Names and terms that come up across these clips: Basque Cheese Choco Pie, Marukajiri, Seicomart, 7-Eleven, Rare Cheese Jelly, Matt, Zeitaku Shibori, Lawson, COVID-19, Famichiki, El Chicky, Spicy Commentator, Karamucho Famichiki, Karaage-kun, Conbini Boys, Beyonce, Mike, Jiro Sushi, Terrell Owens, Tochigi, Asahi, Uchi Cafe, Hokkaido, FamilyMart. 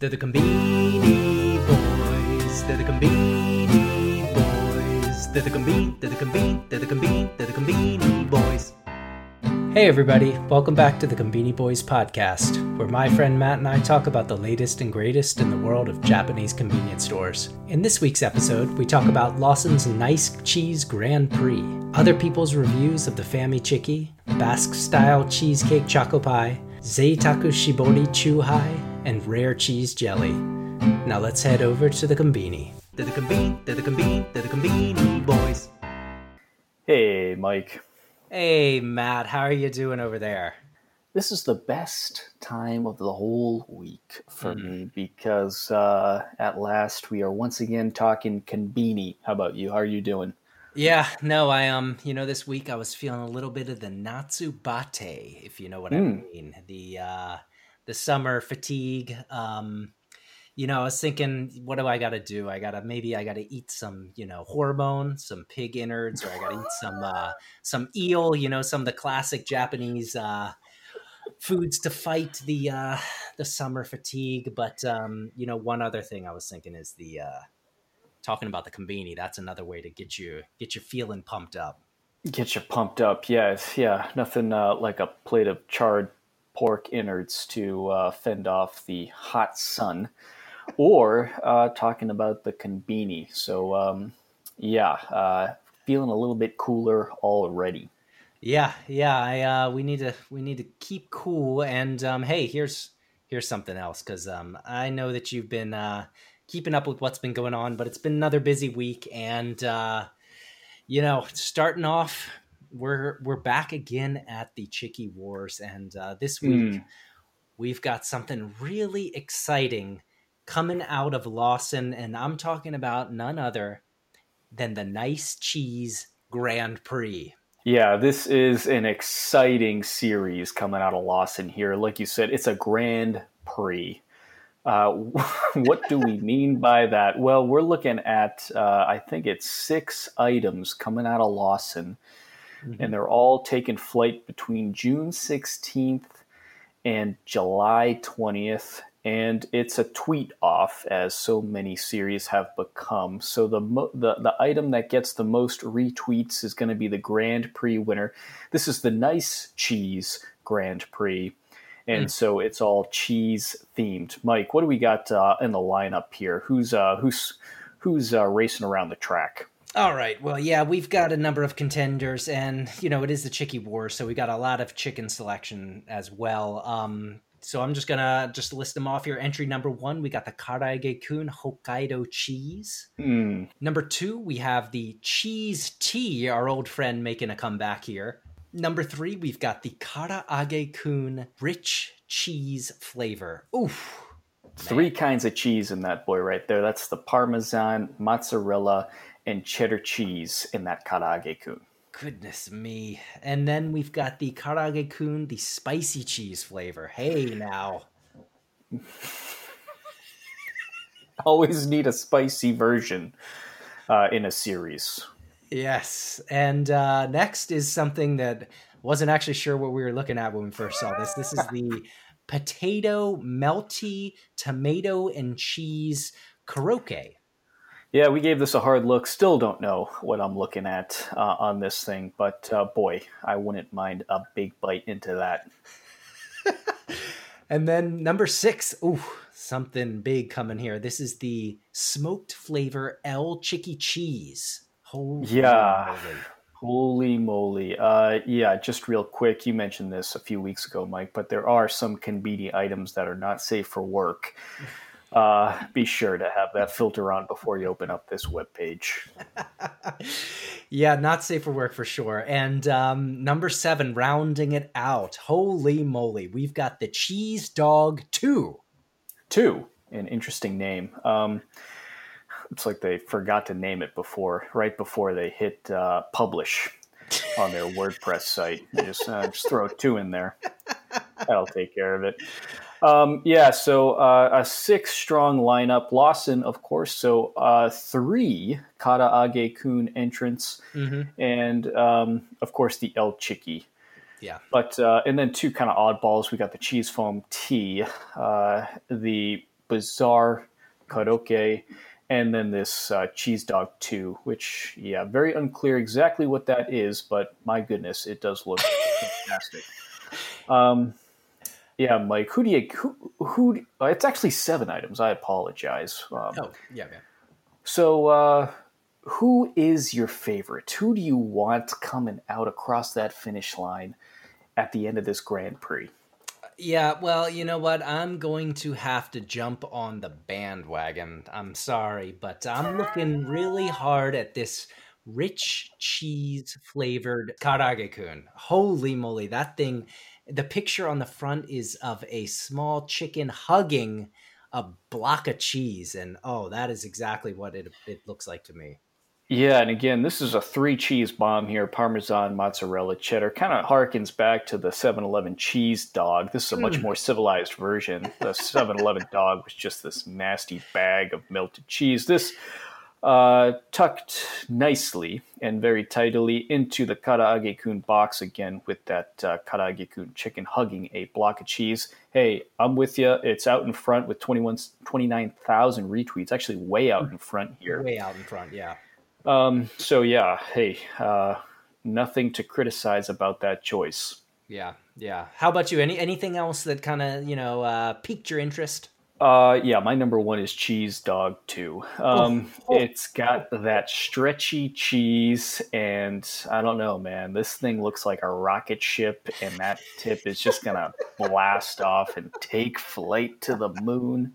They're the Conbini Boys. They're the Conbini Boys. They're the Conbini Boys. Hey everybody, welcome back to the Conbini Boys podcast, where my friend Matt and I talk about the latest and greatest in the world of Japanese convenience stores. In this week's episode, we talk about Lawson's Nice Cheese Grand Prix, other people's reviews of the Famichiki, Basque-style cheesecake choco pie, Zeitaku Shibori Chuhai, and Rare Cheese Jelly. Now let's head over to the Conbini. They're the Conbini Boys. Hey Mike. Hey, Matt, how are you doing over there? This is the best time of the whole week for me because at last we are once again talking Conbini. How about you? How are you doing? Yeah, no, I this week I was feeling a little bit of the Natsubate, if you know what I mean. The summer fatigue. I was thinking, what do I got to do? I got to eat some, hormone, some pig innards, or I got to eat some eel, some of the classic Japanese foods to fight the summer fatigue. But, one other thing I was thinking is talking about the Conbini. That's another way to get you feeling pumped up. Get you pumped up. Yeah. Nothing like a plate of charred pork innards to fend off the hot sun. Or talking about the Conbini. So, feeling a little bit cooler already. Yeah. We need to keep cool. And hey, here's something else, because I know that you've been keeping up with what's been going on, but it's been another busy week, and starting off, we're back again at the Chicky Wars, and this week we've got something really exciting coming out of Lawson, and I'm talking about none other than the Nice Cheese Grand Prix. Yeah, this is an exciting series coming out of Lawson here. Like you said, it's a Grand Prix. What do we mean by that? Well, we're looking at, I think it's 6 items coming out of Lawson, and they're all taking flight between June 16th and July 20th. And it's a tweet off, as so many series have become. So the item that gets the most retweets is going to be the Grand Prix winner. This is the Nice Cheese Grand Prix, and so it's all cheese themed. Mike, what do we got in the lineup here? Who's racing around the track? All right. Well, yeah, we've got a number of contenders, and it is the Chicky War, so we got a lot of chicken selection as well. So I'm just gonna list them off here. Entry number 1, we got the Karaage-kun Hokkaido cheese. Number 2, we have the cheese tea, our old friend making a comeback here. Number 3, we've got the Karaage-kun rich cheese flavor. Oof. Man. 3 kinds of cheese in that boy right there. That's the Parmesan, mozzarella, and cheddar cheese in that Karaage-kun. Goodness me. And then we've got the Karaage-kun, the spicy cheese flavor. Hey, now. Always need a spicy version in a series. Yes. And next is something that wasn't actually sure what we were looking at when we first saw this. This is the potato, melty, tomato, and cheese karaage. Yeah, we gave this a hard look. Still don't know what I'm looking at on this thing, but boy, I wouldn't mind a big bite into that. And then number 6, ooh, something big coming here. This is the smoked flavor El Chicky cheese. Holy moly. Just real quick, you mentioned this a few weeks ago, Mike, but there are some Conbini items that are not safe for work. Be sure to have that filter on before you open up this webpage. Yeah, not safe for work for sure. And number 7, rounding it out. Holy moly. We've got the Cheese Dog 2. 2, an interesting name. It's like they forgot to name it right before they hit publish on their WordPress site. They just throw 2 in there. That'll take care of it. A 6 strong lineup. Lawson, of course. So 3 Karaage-kun entrants, and of course the El Chicky. Yeah. But and then 2 kind of oddballs. We got the cheese foam tea, the bizarre karaoke, and then this cheese dog 2, which, yeah, very unclear exactly what that is, but my goodness, it does look fantastic. Yeah, Mike, who do you, it's actually 7 items. I apologize. So who is your favorite? Who do you want coming out across that finish line at the end of this Grand Prix? Yeah, well, you know what? I'm going to have to jump on the bandwagon. I'm sorry, but I'm looking really hard at this rich cheese-flavored karage-kun. Holy moly, that thing... The picture on the front is of a small chicken hugging a block of cheese. And, oh, that is exactly what it looks like to me. Yeah, and again, this is a 3-cheese bomb here. Parmesan, mozzarella, cheddar. Kind of harkens back to the 7-Eleven cheese dog. This is a much more civilized version. The 7-Eleven dog was just this nasty bag of melted cheese. This tucked nicely and very tightly into the karaage-kun box again with that karaage-kun chicken hugging a block of cheese. Hey, I'm with you. It's out in front with 29,000 retweets. Actually, way out in front here. Way out in front, yeah. So, yeah, hey, nothing to criticize about that choice. Yeah, yeah. How about you? Anything else that kind of, piqued your interest? Yeah, my number one is Cheese Dog 2. It's got that stretchy cheese, and I don't know, man. This thing looks like a rocket ship, and that tip is just going to blast off and take flight to the moon.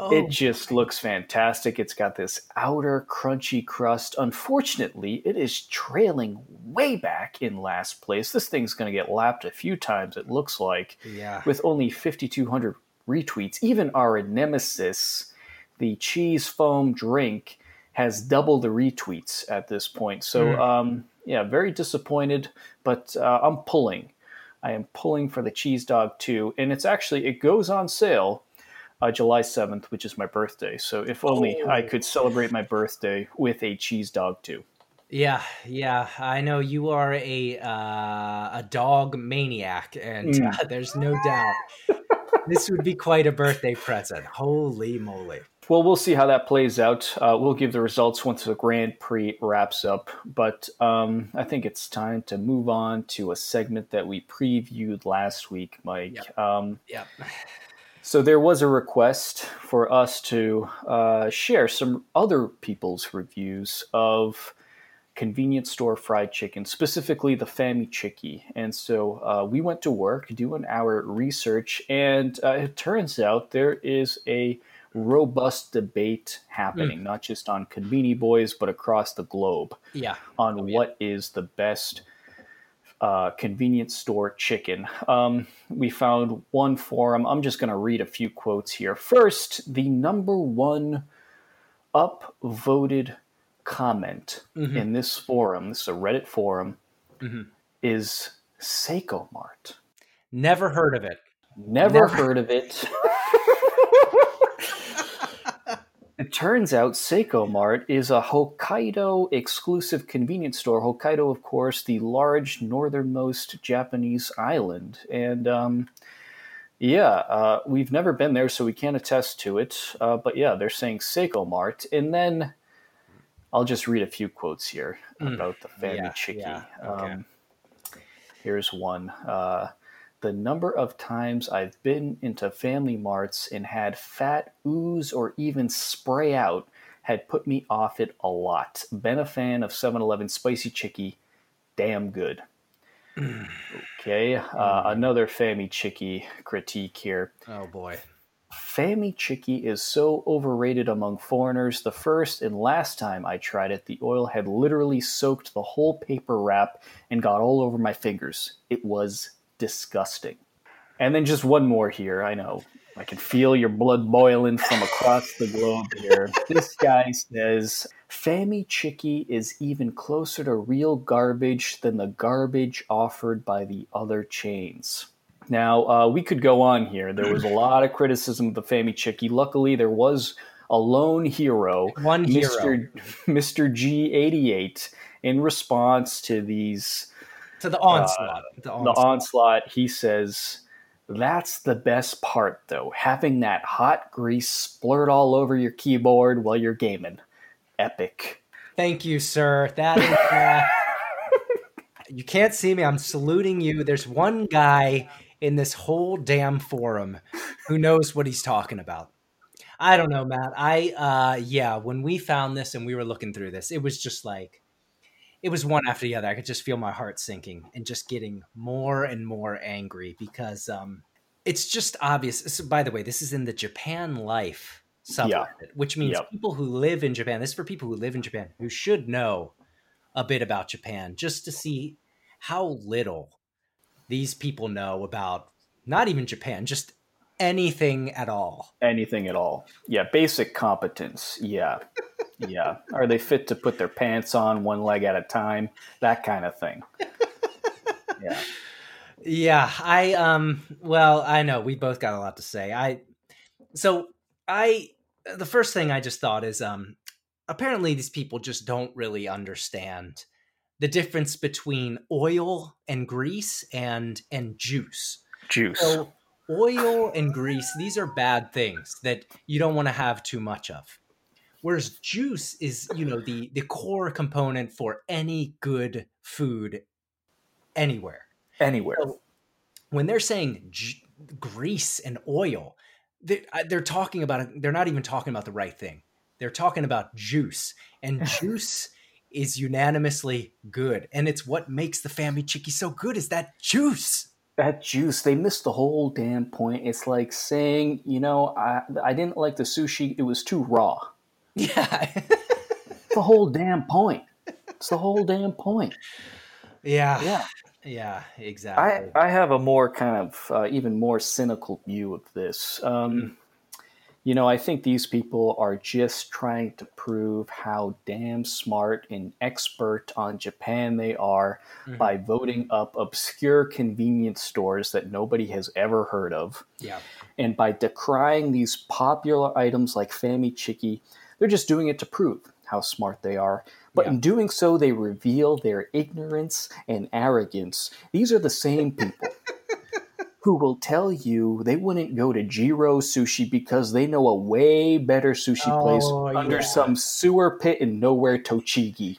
Oh, it just looks fantastic. It's got this outer crunchy crust. Unfortunately, it is trailing way back in last place. This thing's going to get lapped a few times, it looks like, yeah. With only 5,200 retweets. Even our nemesis, the cheese foam drink, has double the retweets at this point. So, yeah, very disappointed, but I'm pulling. I am pulling for the Cheese Dog 2, and it goes on sale July 7th, which is my birthday. So if only I could celebrate my birthday with a Cheese Dog 2. Yeah. I know you are a dog maniac, and there's no doubt. This would be quite a birthday present. Holy moly. Well, we'll see how that plays out. We'll give the results once the Grand Prix wraps up. But I think it's time to move on to a segment that we previewed last week, Mike. Yeah. So there was a request for us to share some other people's reviews of convenience store fried chicken, specifically the Famichiki. And so we went to work doing our research, and it turns out there is a robust debate happening, not just on Conbini Boys, but across the globe what is the best convenience store chicken. We found one forum. I'm just going to read a few quotes here. First, the number one upvoted comment in this forum, this is a Reddit forum, is Seicomart. Never heard of it. Never heard of it. It turns out Seicomart is a Hokkaido exclusive convenience store. Hokkaido, of course, the large northernmost Japanese island. And we've never been there, so we can't attest to it. But yeah, they're saying Seicomart. And then I'll just read a few quotes here about the Famichiki. Yeah. Okay. Here's one. The number of times I've been into FamilyMarts and had fat ooze or even spray out had put me off it a lot. Been a fan of 7-Eleven Spicy Chiki. Damn good. Okay. Another Famichiki critique here. Oh, boy. Famichiki is so overrated among foreigners. The first and last time I tried it, the oil had literally soaked the whole paper wrap and got all over my fingers. It was disgusting. And then just one more here. I know. I can feel your blood boiling from across the globe here. This guy says, Famichiki is even closer to real garbage than the garbage offered by the other chains. Now, we could go on here. There was a lot of criticism of the Famichiki. Luckily, there was a lone hero, Mr. G88, in response to the onslaught. He says, That's the best part, though, having that hot grease splurt all over your keyboard while you're gaming. Epic. Thank you, sir. That is... you can't see me. I'm saluting you. There's one guy in this whole damn forum who knows what he's talking about. I don't know, Matt. Yeah, when we found this and we were looking through this, it was just like, it was one after the other. I could just feel my heart sinking and just getting more and more angry because it's just obvious. So, by the way, this is in the Japan Life subreddit, which means people who live in Japan, this is for people who live in Japan, who should know a bit about Japan, just to see how little these people know about not even Japan, just anything at all. Anything at all. Yeah, basic competence. Yeah. Yeah. Are they fit to put their pants on one leg at a time? That kind of thing. Yeah. Yeah. Well, I know we both got a lot to say. The first thing I just thought is, apparently these people just don't really understand the difference between oil and grease and juice. Juice. So oil and grease, these are bad things that you don't want to have too much of. Whereas juice is, you know, the core component for any good food anywhere. Anywhere. So when they're saying grease and oil, they're talking about, they're not even talking about the right thing. They're talking about juice, and juice is unanimously good. And it's what makes the Famichiki so good is that juice. That juice. They missed the whole damn point. It's like saying, you know, I didn't like the sushi. It was too raw. Yeah. It's the whole damn point. It's the whole damn point. Yeah. Yeah. Yeah, exactly. I have a more kind of even more cynical view of this. You know, I think these people are just trying to prove how damn smart and expert on Japan they are by voting up obscure convenience stores that nobody has ever heard of. Yeah. And by decrying these popular items like Famichiki, they're just doing it to prove how smart they are. But in doing so, they reveal their ignorance and arrogance. These are the same people who will tell you they wouldn't go to Jiro Sushi because they know a way better sushi place under some sewer pit in nowhere, Tochigi.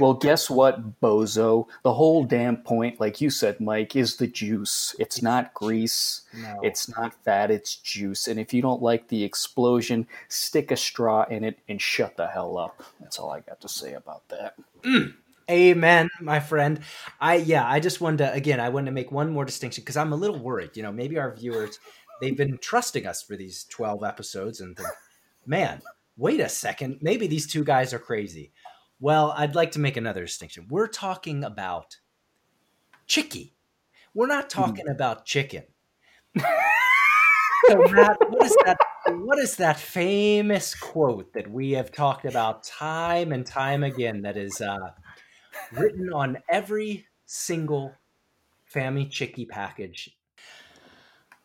Well, guess what, bozo? The whole damn point, like you said, Mike, is the juice. It's not grease. No. It's not fat. It's juice. And if you don't like the explosion, stick a straw in it and shut the hell up. That's all I got to say about that. Mm. Amen, my friend. I just wanted to, again, I wanted to make one more distinction because I'm a little worried, you know, maybe our viewers, they've been trusting us for these 12 episodes and think, man, wait a second. Maybe these two guys are crazy. Well, I'd like to make another distinction. We're talking about chiki. We're not talking about chicken. So what is that famous quote that we have talked about time and time again that is written on every single Famichiki package?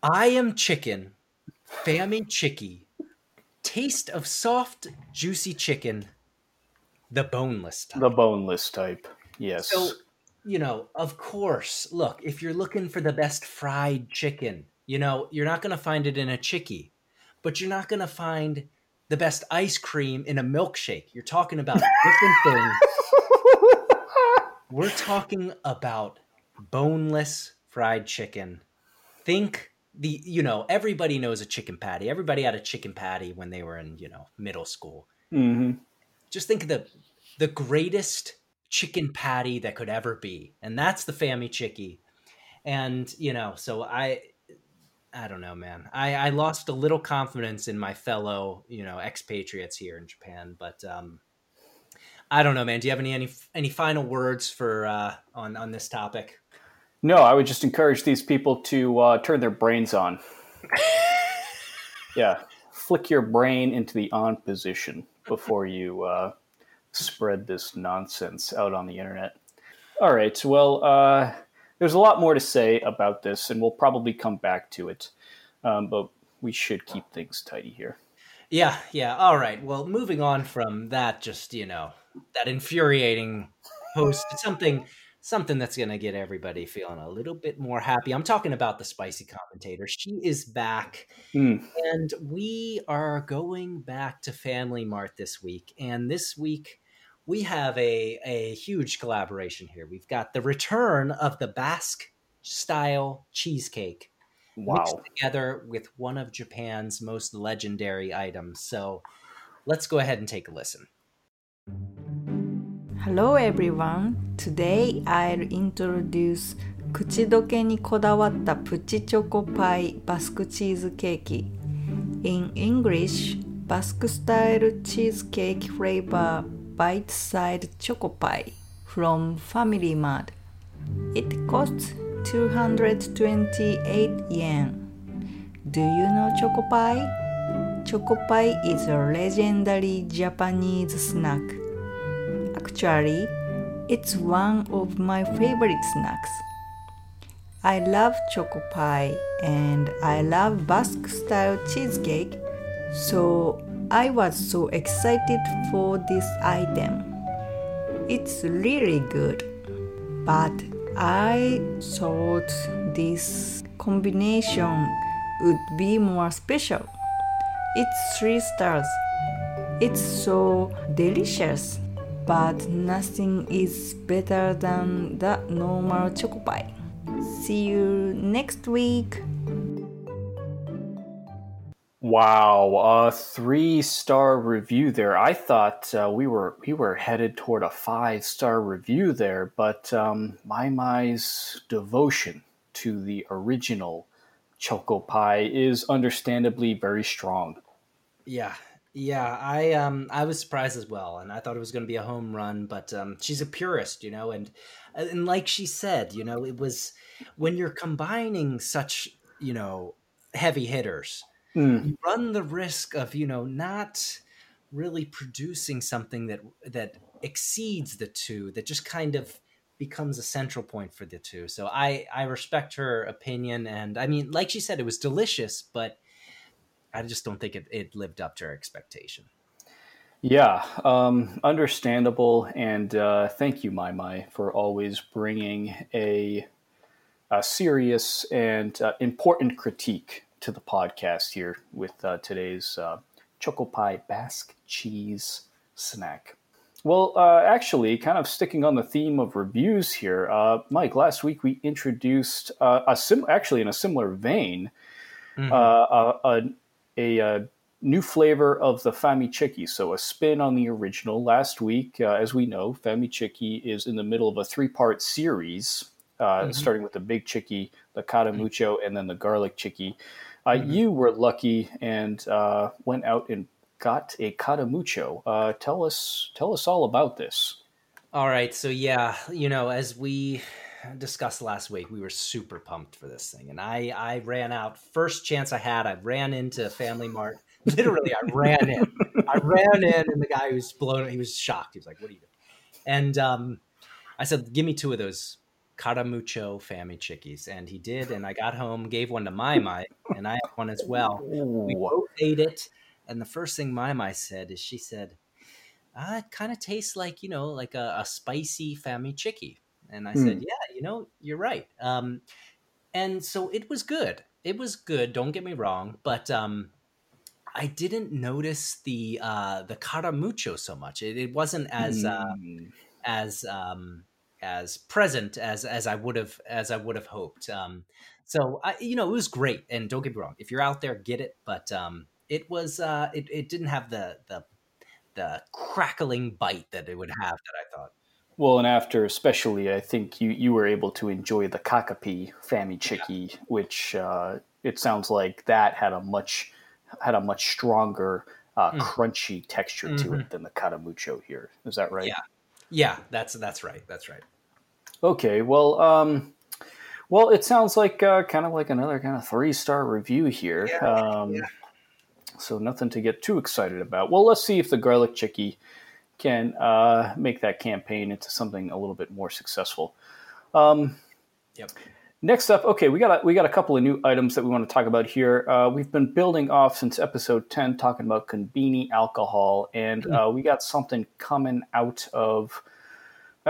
I am chicken, Famichiki, taste of soft, juicy chicken, the boneless type. The boneless type, yes. So, you know, of course, look, if you're looking for the best fried chicken, you know, you're not going to find it in a chiki, but you're not going to find the best ice cream in a milkshake. You're talking about different things. We're talking about boneless fried chicken. Think the, you know, everybody knows a chicken patty. Everybody had a chicken patty when they were in, you know, middle school. Mm-hmm. Just think of the greatest chicken patty that could ever be. And that's the Famichiki. And, you know, so I don't know, man. I lost a little confidence in my fellow, you know, expatriates here in Japan. But I don't know, man. Do you have any final words for on this topic? No, I would just encourage these people to turn their brains on. Yeah, flick your brain into the on position before you spread this nonsense out on the internet. All right, well. There's a lot more to say about this, and we'll probably come back to it, but we should keep things tidy here. Yeah, yeah. All right. Well, moving on from that, just, you know, that infuriating post, something something that's going to get everybody feeling a little bit more happy. I'm talking about the Spicy Commentator. She is back, and we are going back to FamilyMart this week. And this week, we have a huge collaboration here. We've got the return of the Basque-style cheesecake mixed together with one of Japan's most legendary items. So let's go ahead and take a listen. Hello everyone. Today I'll introduce kuchidoke ni kodawatta puchi choco pie Basque cheesecake. In English, Basque style cheesecake flavor bite-sized choco pie from FamilyMart. It costs 228 yen. Do you know choco pie? Choco pie is a legendary Japanese snack. Actually, it's one of my favorite snacks. I love choco pie and I love Basque-style cheesecake, so I was so excited for this item. It's really good, but I thought this combination would be more special. It's 3 stars. It's so delicious, but nothing is better than the normal choco pie. See you next week. Wow, a 3-star review there. I thought we were headed toward a 5-star review there, but Mai Mai's devotion to the original choco pie is understandably very strong. Yeah, I was surprised as well, and I thought it was going to be a home run, but she's a purist, you know, and like she said, you know, it was when you're combining such, you know, heavy hitters, you run the risk of, you know, not really producing something that exceeds the two, that just kind of becomes a central point for the two. So I respect her opinion. And I mean, like she said, it was delicious, but I just don't think it lived up to her expectation. Yeah, understandable. And thank you, Mai Mai, for always bringing a serious and important critique to the podcast here with today's Choco Pie Basque Cheese Snack. Well, actually, kind of sticking on the theme of reviews here, Mike, last week we introduced, actually in a similar vein, a new flavor of the Famichiki. So a spin on the original. Last week, as we know, Famichiki is in the middle of a 3-part series, starting with the big chiki, the karamucho, and then the garlic chiki. You were lucky and went out and got a karamucho. Tell us all about this. All right. So yeah, you know, as we discussed last week, we were super pumped for this thing. And I ran out first chance I had. I ran into FamilyMart. Literally, I ran in. And the guy was blown. He was shocked. He was like, "What are you doing?" And I said, "Give me 2 of those Karamucho Famichikis," and he did. And I got home, gave one to Mai Mai, and I had one as well. We both ate it, and the first thing Mai Mai said is, she said, "It kind of tastes like, you know, like a spicy Famichiki." And I said, "Yeah, you know, you're right." And so it was good. It was good. Don't get me wrong, but I didn't notice the Karamucho so much. It wasn't as present as I would have hoped. So I, you know, it was great. And don't get me wrong, if you're out there, get it. But it was it didn't have the crackling bite that it would have that I thought. Well, and after, especially, I think you were able to enjoy the kakapi Famichiki, which it sounds like that had a much stronger crunchy texture to it than the karamucho here. Is that right? Yeah. Yeah, that's right. That's right. Okay. Well, it sounds like kind of like another kind of 3-star review here. Yeah, So nothing to get too excited about. Well, let's see if the garlic chiki can make that campaign into something a little bit more successful. Yep. Next up, okay, we got a couple of new items that we want to talk about here. We've been building off since episode 10, talking about Conbini alcohol, and we got something coming out of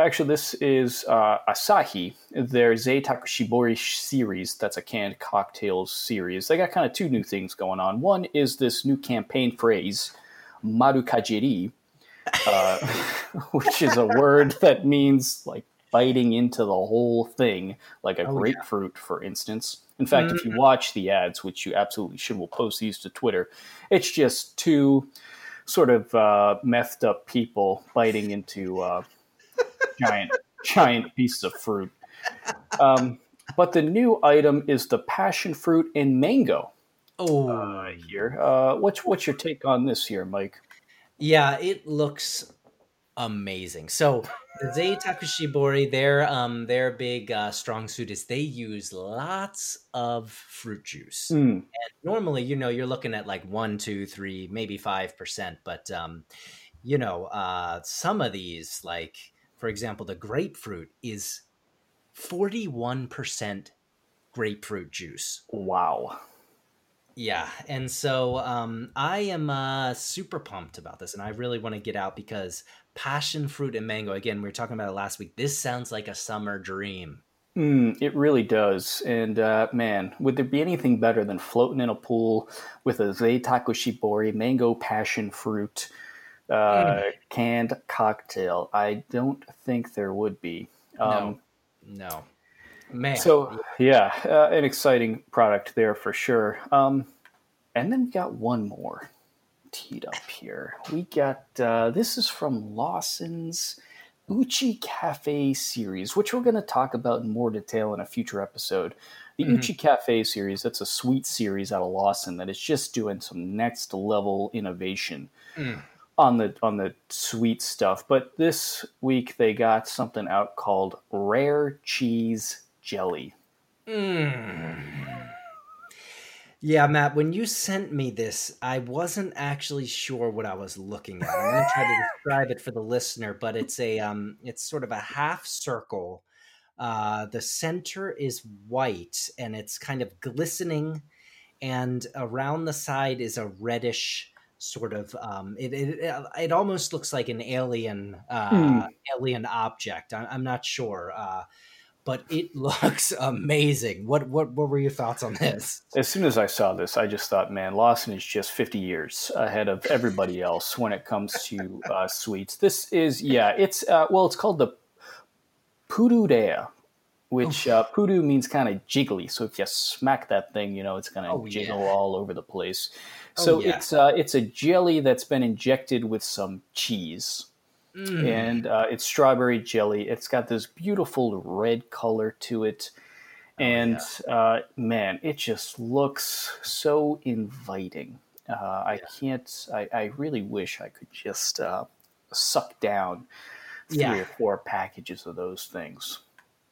Actually, this is Asahi, their Zeitaku Shibori series. That's a canned cocktails series. They got kind of two new things going on. One is this new campaign phrase, Marukajiri, which is a word that means like biting into the whole thing, like a grapefruit, for instance. In fact, if you watch the ads, which you absolutely should, we'll post these to Twitter, it's just two sort of messed up people biting into giant pieces of fruit. But the new item is the passion fruit and mango. What's your take on this here, Mike? Yeah, it looks amazing. So the Zeitaku Shibori, their big strong suit is they use lots of fruit juice. And normally, you're looking at like 1, 2, 3, maybe 5%. But, some of these, like, for example, the grapefruit is 41% grapefruit juice. Wow. Yeah, and so I am super pumped about this, and I really want to get out because passion fruit and mango, again, we were talking about it last week. This sounds like a summer dream. It really does. And man, would there be anything better than floating in a pool with a Zeitaku Shibori mango passion fruit canned cocktail? I don't think there would be. No. Man. So, yeah, an exciting product there for sure. And then we got one more teed up here. We got, this is from Lawson's Uchi Cafe series, which we're going to talk about in more detail in a future episode. The Uchi Cafe series, that's a sweet series out of Lawson that is just doing some next level innovation on the sweet stuff. But this week they got something out called Rare Cheese Jelly. Yeah, Matt, when you sent me this, I wasn't actually sure what I was looking at. I'm going to try to describe it for the listener, but it's a it's sort of a half circle. The center is white and it's kind of glistening, and around the side is a reddish sort of it almost looks like an alien object. I'm not sure. But it looks amazing. What were your thoughts on this? As soon as I saw this, I just thought, man, Lawson is just 50 years ahead of everybody else when it comes to sweets. This is, it's called the Pudu Dea, which Pudu means kind of jiggly. So if you smack that thing, it's going to jiggle all over the place. So it's a jelly that's been injected with some cheese. And it's strawberry jelly. It's got this beautiful red color to it. And man, it just looks so inviting. I really wish I could just suck down three or four packages of those things.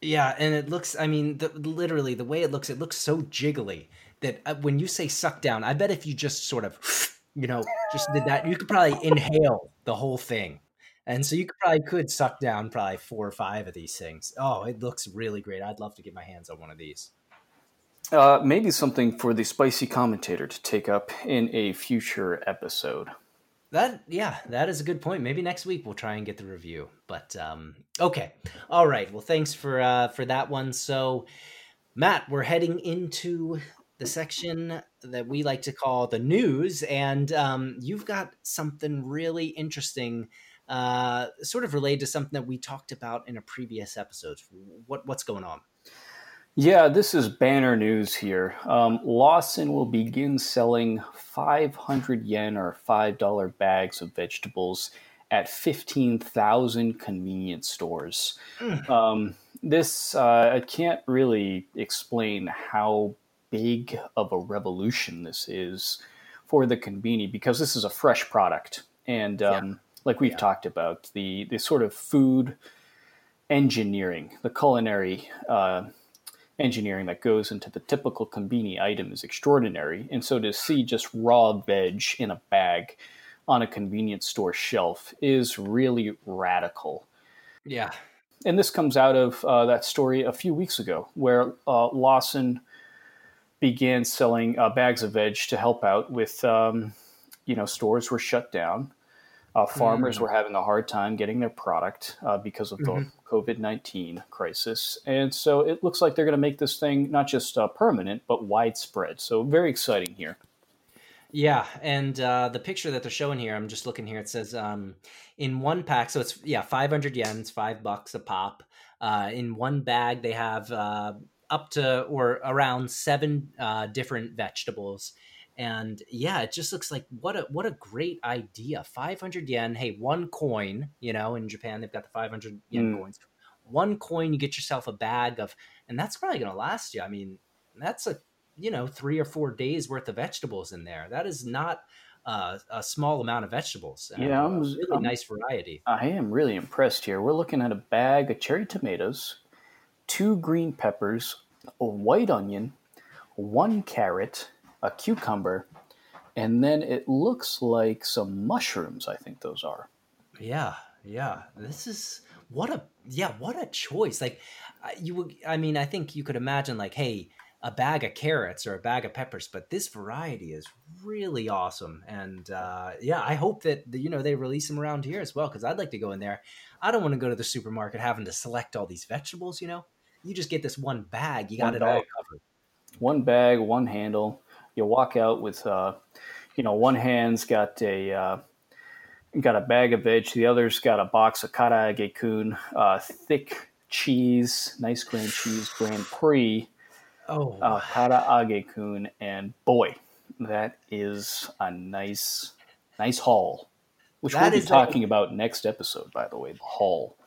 Yeah, and it looks, literally the way it looks so jiggly that when you say suck down, I bet if you just sort of, just did that, you could probably inhale the whole thing. And so you could suck down probably 4 or 5 of these things. Oh, it looks really great. I'd love to get my hands on one of these. Maybe something for the Spicy Commentator to take up in a future episode. That is a good point. Maybe next week we'll try and get the review. But okay. All right. Well, thanks for that one. So, Matt, we're heading into the section that we like to call the news. And you've got something really interesting sort of related to something that we talked about in a previous episode. What's going on? Yeah, this is banner news here. Lawson will begin selling 500 yen or $5 bags of vegetables at 15,000 convenience stores. This, I can't really explain how big of a revolution this is for the Conbini because this is a fresh product. And, like we've talked about, the sort of food engineering, the culinary engineering that goes into the typical Konbini item is extraordinary. And so to see just raw veg in a bag on a convenience store shelf is really radical. Yeah. And this comes out of that story a few weeks ago where Lawson began selling bags of veg to help out with, stores were shut down. Farmers were having a hard time getting their product because of the COVID-19 crisis. And so it looks like they're going to make this thing not just permanent, but widespread. So very exciting here. Yeah, and the picture that they're showing here, I'm just looking here, it says in one pack, so it's, 500 yen, it's $5 a pop. In one bag, they have up to or around seven different vegetables. And yeah, it just looks like what a great idea. 500 yen, hey, one coin, in Japan, they've got the 500 yen coins. One coin, you get yourself a bag of, and that's probably going to last you. I mean, that's a, 3 or 4 days worth of vegetables in there. That is not a small amount of vegetables. Really nice variety. I am really impressed here. We're looking at a bag of cherry tomatoes, 2 green peppers, a white onion, 1 carrot, a cucumber, and then it looks like some mushrooms, I think those are. Yeah. This is what a choice. Like I think you could imagine like, hey, a bag of carrots or a bag of peppers, but this variety is really awesome. And I hope that they release them around here as well, because I'd like to go in there. I don't want to go to the supermarket having to select all these vegetables. You just get this one bag. All covered. One bag, one handle. You walk out with, one hand's got a bag of veg, the other's got a box of karaage-kun, thick cheese, Nice Grand Cheese Grand Prix. Oh, karaage-kun, and boy, that is a nice haul, which we'll be talking about next episode. By the way, the haul.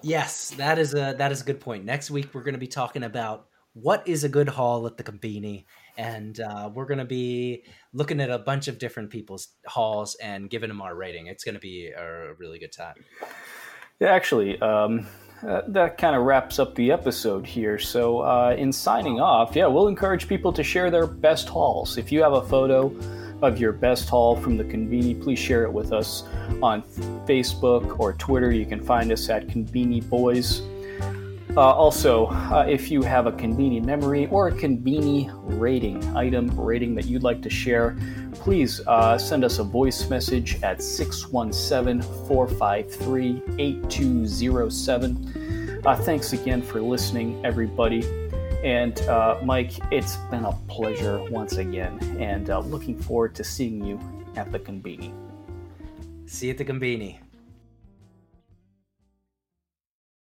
Yes, that is a good point. Next week we're going to be talking about what is a good haul at the Conbini. And we're going to be looking at a bunch of different people's hauls and giving them our rating. It's going to be a really good time. Yeah, actually, that kind of wraps up the episode here. So in signing off, we'll encourage people to share their best hauls. If you have a photo of your best haul from the Conbini, please share it with us on Facebook or Twitter. You can find us at Conbini Boys. Also, if you have a Conbini memory or a Conbini rating that you'd like to share, please send us a voice message at 617-453-8207. Thanks again for listening, everybody. And Mike, it's been a pleasure once again, and looking forward to seeing you at the Conbini. See you at the Conbini.